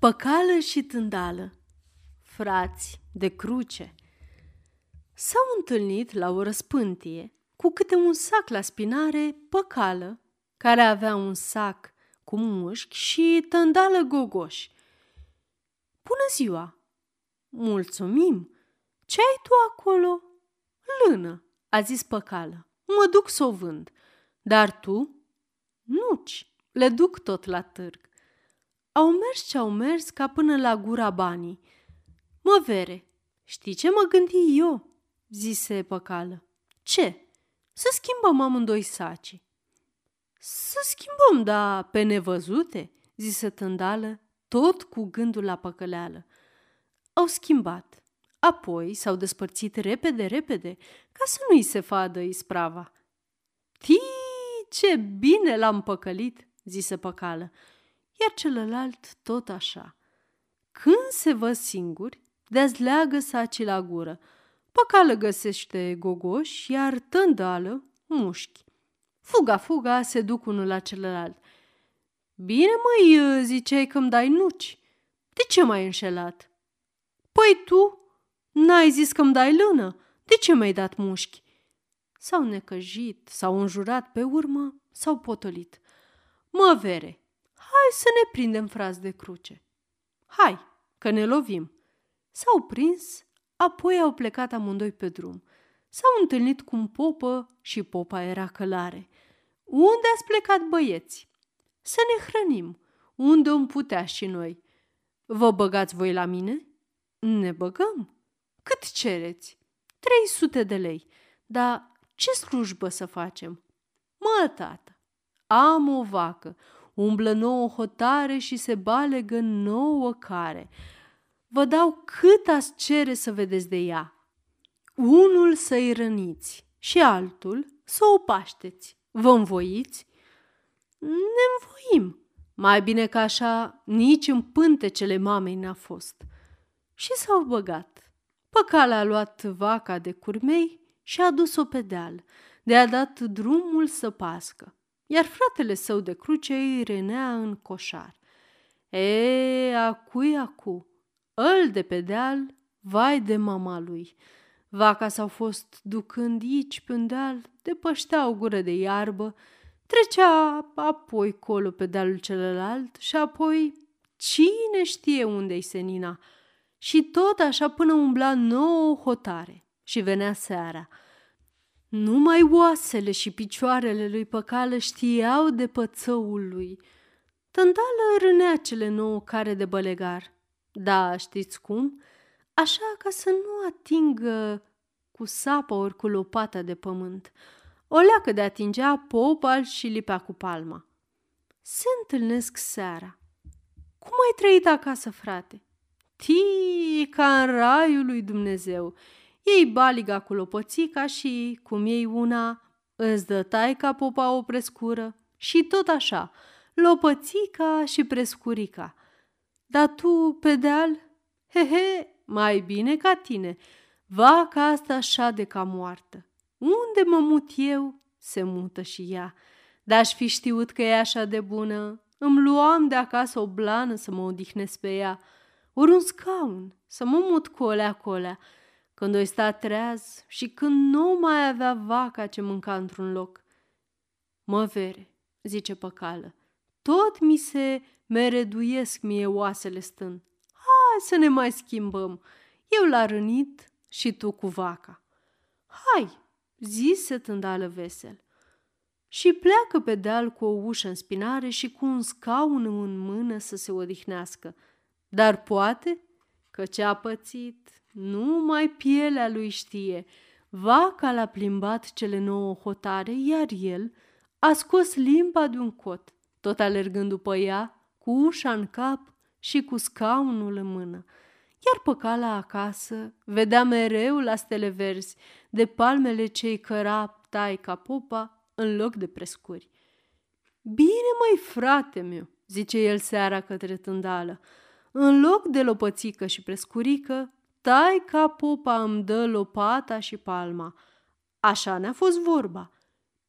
păcală și tândală, frați de cruce, s-au întâlnit la o răspântie cu câte un sac la spinare, păcală, care avea un sac cu mușchi și tândală gogoș. Bună ziua! Mulțumim! Ce ai tu acolo? Lână, a zis păcală, mă duc să o vând. Dar tu? Nuci, le duc tot la târg. Au mers și au mers ca până la gura banii. Mă vere, știi ce mă gândi eu? Zise păcală. Ce? Să schimbăm amândoi sacii. Să schimbăm, dar pe nevăzute, zise tândală, tot cu gândul la păcăleală. Au schimbat, apoi s-au despărțit repede, ca să nu-i se fadă isprava. Tii, ce bine l-am păcălit, zise păcală, iar celălalt tot așa. Când se văd singuri, de-ați leagă sacii la gură. Păcală găsește gogoș, iar tândală mușchi. Fuga, se duc unul la celălalt. Bine, măi, ziceai că-mi dai nuci. De ce m-ai înșelat? Păi tu n-ai zis că-mi dai lână. De ce mi-ai dat mușchi? S-au necăjit, s-au înjurat pe urmă, s-au potolit. Mă vere, hai să ne prindem frați de cruce. Hai, că ne lovim. S-au prins, apoi au plecat amândoi pe drum. S-au întâlnit cu un popă și popa era călare. Unde ați plecat, băieți? Să ne hrănim, unde îmi putea și noi. Vă băgați voi la mine? Ne băgăm. Cât cereți? 300 de lei. Dar ce slujbă să facem? Mă, tată, am o vacă, umblă 9 hotare și se balegă 9 care. Vă dau cât ați cere să vedeți de ea. Unul să-i răniți și altul să o pașteți. Vă învoiți? Ne învoim. Mai bine că așa, nici în pântecele mamei n-a fost. Și s-au băgat. Păcala a luat vaca de curmei și a dus-o pe deal, de-a dat drumul să pască, iar fratele său de cruce îi renea în coșar. Acu, îl de pe deal, vai de mama lui. Vaca s-au fost ducând aici pe-un deal, depăștea o gură de iarbă, trecea apoi colo pe dealul celălalt și apoi cine știe unde-i senina. Și tot așa până umbla 9 hotare și venea seara. Numai oasele și picioarele lui păcală știau de pățăul lui. Tândală rânea cele 9 care de bălegar. Da, știți cum? Așa ca să nu atingă cu sapa ori cu lopata de pământ. O leacă de atingea, popa și lipea cu palma. Se întâlnesc seara. Cum ai trăit acasă, frate? Tii, ca în raiul lui Dumnezeu. Ei baliga cu lopățica și, cum ei una, îți dă taica popa o prescură. Și tot așa, lopățica și prescurica. Dar tu, pe deal, mai bine ca tine, vaca asta așa de ca moartă. Unde mă mut eu, se mută și ea. Dar-aș fi știut că e așa de bună, îmi luam de acasă o blană să mă odihnesc pe ea, ori un scaun, să mă mut colea. Când o-i sta treaz și când nu mai avea vaca ce mânca într-un loc. Mă vere, zice păcală, tot mi se mereduiesc mie oasele stând. Hai să ne mai schimbăm, eu l-a rânit și tu cu vaca. Hai, zise tândală vesel. Și pleacă pe deal cu o ușă în spinare și cu un scaun în mână să se odihnească. Dar poate că ce a pățit numai pielea lui știe. Vaca l-a plimbat cele 9 hotare, iar el a scos limba de un cot, tot alergând după ea, cu ușa în cap și cu scaunul în mână. Iar păcala acasă vedea mereu la stele verzi, de palmele ce-i căra taica popa în loc de prescuri. Bine, măi, frate meu, zice el seara către tândală, în loc de lopățică și prescurică, taica popa îmi dă lopata și palma. Așa ne-a fost vorba.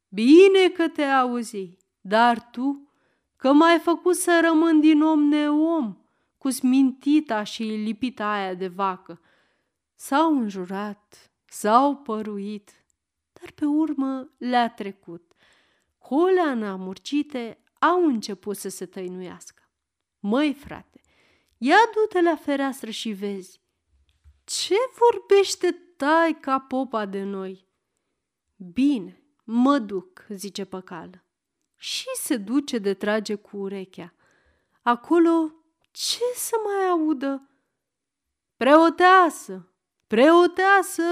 Bine că te auzi, dar tu, că m-ai făcut să rămân din om neom, cu smintita și lipita aia de vacă. S-au înjurat, s-au păruit, dar pe urmă le-a trecut. Coleana amurgite au început să se tăinuiască. Măi, frate, ia du-te la fereastră și vezi. Ce vorbește taica popa de noi? Bine, mă duc, zice Păcală. Și se duce de trage cu urechea. Acolo ce să mai audă? Preoteasă, preoteasă,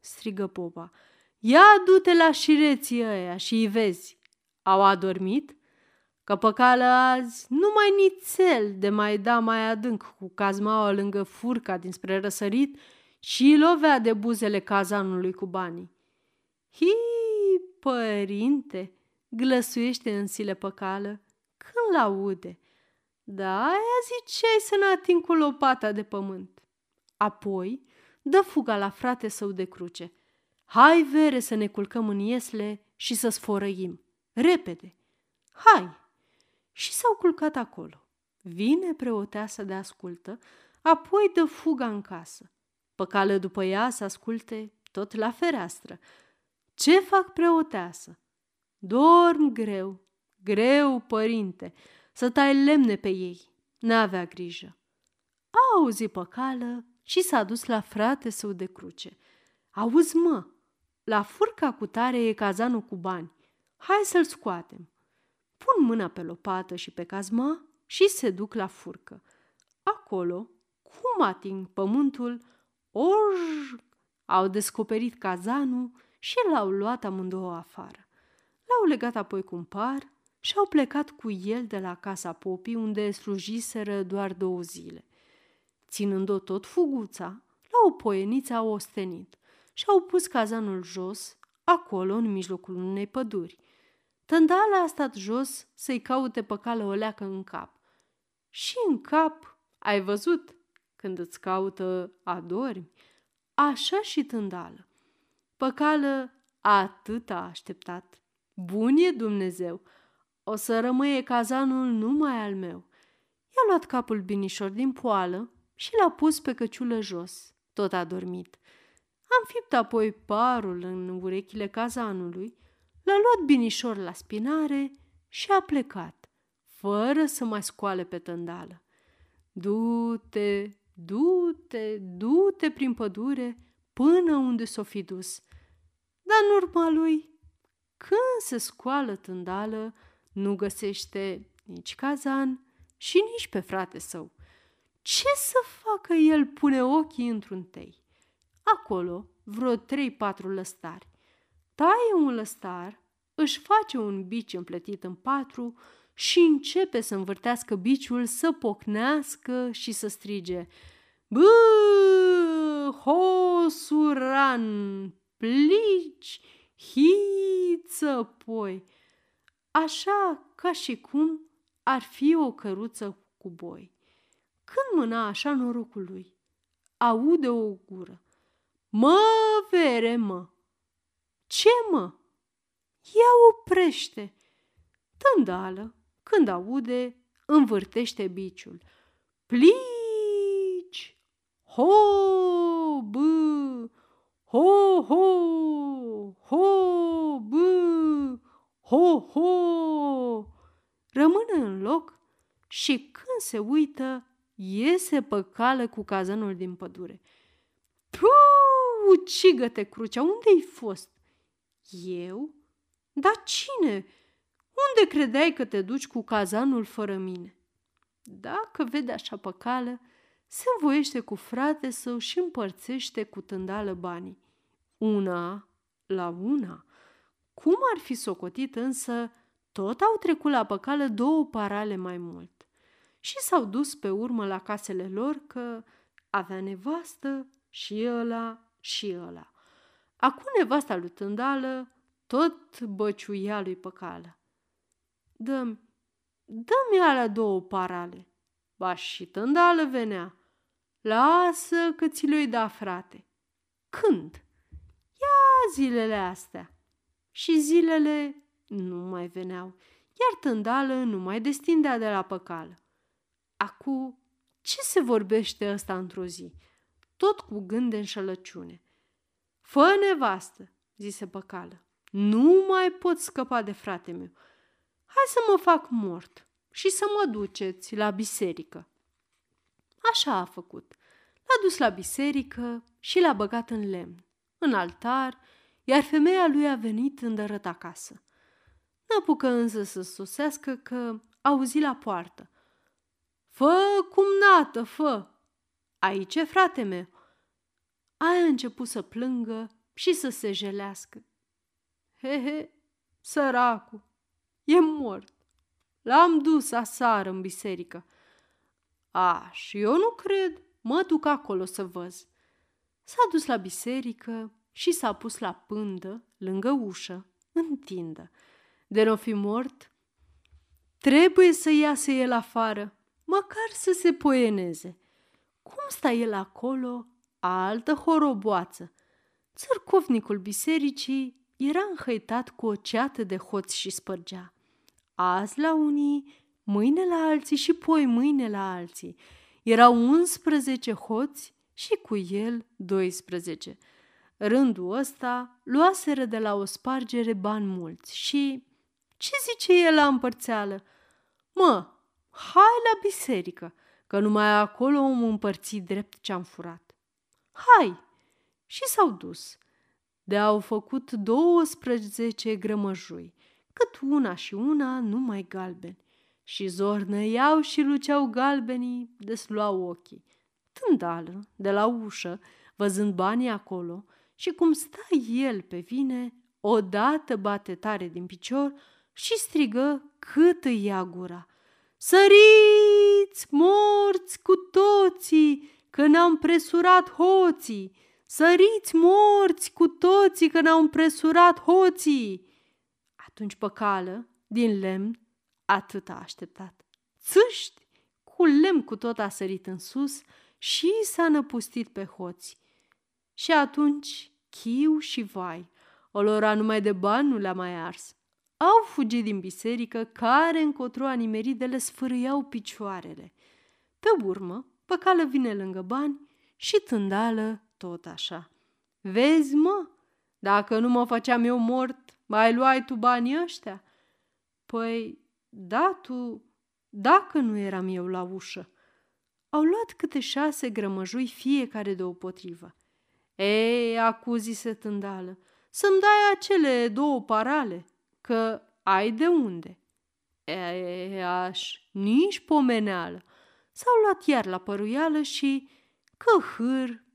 strigă popa. Ia du-te la șireții ăia și îi vezi. Au adormit? Că Păcală azi numai nițel de mai da mai adânc cu cazmaua lângă furca dinspre răsărit și îi lovea de buzele cazanului cu banii. Hii, părinte, glăsuiește în sile Păcală când l-aude. Da, aia ziceai să ne ating cu lopata de pământ. Apoi dă fuga la frate său de cruce. Hai, vere, să ne culcăm în iesle și să sfărăim. Repede! Hai! Și s-au culcat acolo. Vine preoteasa de ascultă, apoi dă fuga în casă. Păcală după ea să asculte tot la fereastră. Ce fac, preoteasă? Dorm greu, greu, părinte, să tai lemne pe ei. N-avea grijă. A auzit Păcală și s-a dus la frate său de cruce. Auzi, mă, la furca cu tare e cazanul cu bani. Hai să-l scoatem. Pun mâna pe lopată și pe cazma și se duc la furcă. Acolo, cum ating pământul, orj, au descoperit cazanul și l-au luat amândouă afară. L-au legat apoi cu un par și au plecat cu el de la casa popii, unde slujiseră doar 2 zile. Ținând-o tot fuguța, la o poieniță au ostenit și au pus cazanul jos, acolo, în mijlocul unei păduri. Tândala a stat jos să-i caute Păcală o leacă în cap. Și în cap, ai văzut, când îți caută adormi, așa și Tândală. Păcală atât a așteptat. Bun e Dumnezeu, o să rămâie cazanul numai al meu. I-a luat capul binișor din poală și l-a pus pe căciulă jos, tot adormit. A înfipt apoi parul în urechile cazanului, l-a luat binișor la spinare și a plecat, fără să mai scoale pe Tândală. Du-te, du-te, du-te prin pădure până unde s-o fi dus. Dar în urma lui, când se scoală Tândală, nu găsește nici cazan și nici pe frate său. Ce să facă el? Pune ochii într-un tei. Acolo, vreo 3-4 lăstari. Taie un lăstar, își face un bici împletit în 4 și începe să învârtească biciul, să pocnească și să strige: Bă, hosuran, plici, hiță poi. Așa ca și cum ar fi o căruță cu boi. Când mâna așa norocul lui, aude o gură: Mă, vere, mă! Ce, mă? Ia oprește! Tândală, când aude, învârtește biciul. Plici! Ho, bă! Ho, ho! Ho, bă! Ho, ho! Rămâne în loc și când se uită, iese Păcală cu cazanul din pădure. Puuu, ucigă-te, crucea, unde-i fost? Eu? Dar cine? Unde credeai că te duci cu cazanul fără mine? Dacă vede așa Păcală, se învoiește cu frate său și împărțește cu Tândală banii. Una la una. Cum ar fi socotit însă, tot au trecut la Păcală 2 parale mai mult. Și s-au dus pe urmă la casele lor, că avea nevastă și ăla și ăla. Acum nevasta lui Tândală tot băciuia lui Păcală. Dă-mi alea 2 parale. Ba și Tândală venea. Lasă că ți le-o da, frate. Când? Ia zilele astea. Și zilele nu mai veneau, iar Tândală nu mai destindea de la Păcală. Acu Ce se vorbește ăsta într-o zi? Tot cu gând de înșelăciune. Fă nevastă, zise Băcală, nu mai pot scăpa de frate meu. Hai să mă fac mort și să mă duceți la biserică. Așa a făcut. L-a dus la biserică și l-a băgat în lemn, în altar, iar femeia lui a venit îndărât acasă. N-apucă însă să sosească că auzi la poartă. Fă, cumnată, fă! Aici e frate meu! Aia a început să plângă și să se jelească. He, săracul, e mort. L-am dus aseară în biserică. A, și eu nu cred, mă duc acolo să văz. S-a dus la biserică și s-a pus la pândă, lângă ușă, în tindă. De n-o fi mort, trebuie să iasă el afară, măcar să se poieneze. Cum sta el acolo, altă horoboață. Țărcovnicul bisericii era înhăitat cu o ceată de hoți și spărgea. Azi la unii, mâine la alții și poi mâine la alții. Erau 11 hoți și cu el 12. Rândul ăsta luaseră de la o spargere bani mulți și... Ce zice el la împărțeală? Mă, hai la biserică, că numai acolo om împărți drept ce-am furat. Hai! Și s-au dus. De-au făcut 12 grămăjui, cât una și una numai galbeni. Și zornăiau și luceau galbenii, desluau ochii. Tândală, de la ușă, văzând banii acolo, și cum sta el pe vine, odată bate tare din picior și strigă cât îi ia gura. Săriți, morți cu toții, că ne-au împresurat hoții! Săriți, morți cu toții, că ne-au împresurat hoții! Atunci Păcală, din lemn, atât a așteptat. Țâști, cu lemn cu tot a sărit în sus și s-a năpustit pe hoți. Și atunci, chiu și vai, olora numai de bani nu le-a mai ars. Au fugit din biserică, care încotro animeridele sfârâiau picioarele. Pe urmă, Păcală vine lângă bani și Tândală tot așa. Vezi, mă, dacă nu mă făceam eu mort, mai luai tu banii ăștia? Păi, da, tu, dacă nu eram eu la ușă. Au luat câte 6 grămăjui fiecare deopotrivă. Ei, acu, zise Tândală, să-mi dai acele 2 parale, că ai de unde. Nici pomeneală. S-au luat iar la păruială și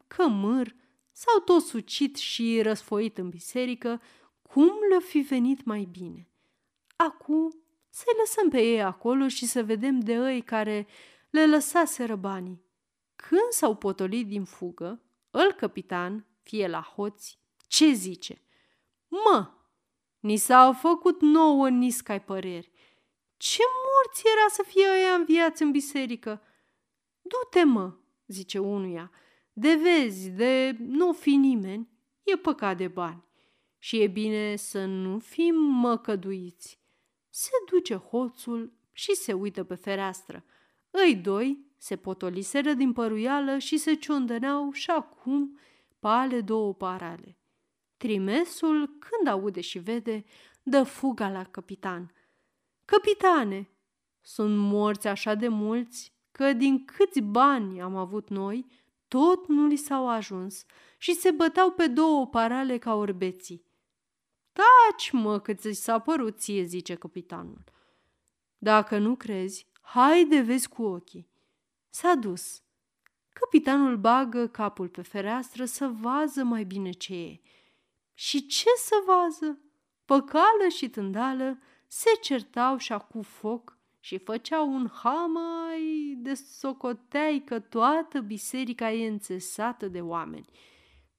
cămâr, s-au tot sucit și răsfoit în biserică, cum le-o fi venit mai bine. Acu să-i lăsăm pe ei acolo și să vedem de ei care le lăsaseră banii. Când s-au potolit din fugă, îl capitan, fie la hoți, ce zice? Mă! Ni s-au făcut 9 niscai păreri. Ce morți era să fie ăia în viață în biserică? Du-te, mă, zice unuia, de vezi, de nu fi nimeni, e păcat de bani. Și e bine să nu fim măcăduiți. Se duce hoțul și se uită pe fereastră. Ei doi se potoliseră din păruială și se ciondăneau și acum pale 2 parale. Trimesul, când aude și vede, dă fuga la capitan. Capitane, sunt morți așa de mulți că din câți bani am avut noi, tot nu li s-au ajuns și se băteau pe 2 parale ca orbeții. Taci, mă, că ți s-a părut ție, zice capitanul. Dacă nu crezi, haide vezi cu ochii. S-a dus. Capitanul bagă capul pe fereastră să vază mai bine ce e. Și ce să vază? Păcală și Tândală se certau și-a cu foc și făceau un hamai de socoteai că toată biserica e înțesată de oameni.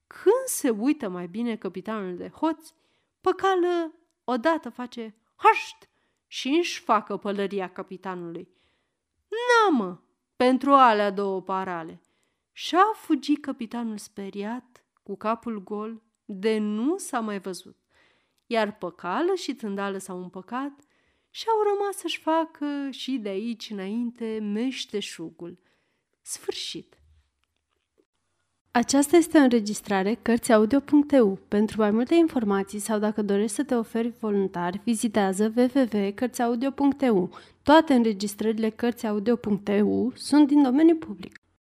Când se uită mai bine capitanul de hoți, Păcală odată face hașt și înșfacă pălăria capitanului. Na, mă, pentru alea 2 parale. Și-a fugit capitanul speriat, cu capul gol, de nu s-a mai văzut. Iar Păcală și Tândală s-au împăcat și au rămas să-și facă și de aici înainte meșteșugul. Sfârșit! Aceasta este o înregistrare Cărțiaudio.eu. Pentru mai multe informații sau dacă dorești să te oferi voluntar, vizitează www.cărțiaudio.eu. Toate înregistrările Cărțiaudio.eu sunt din domeniu public.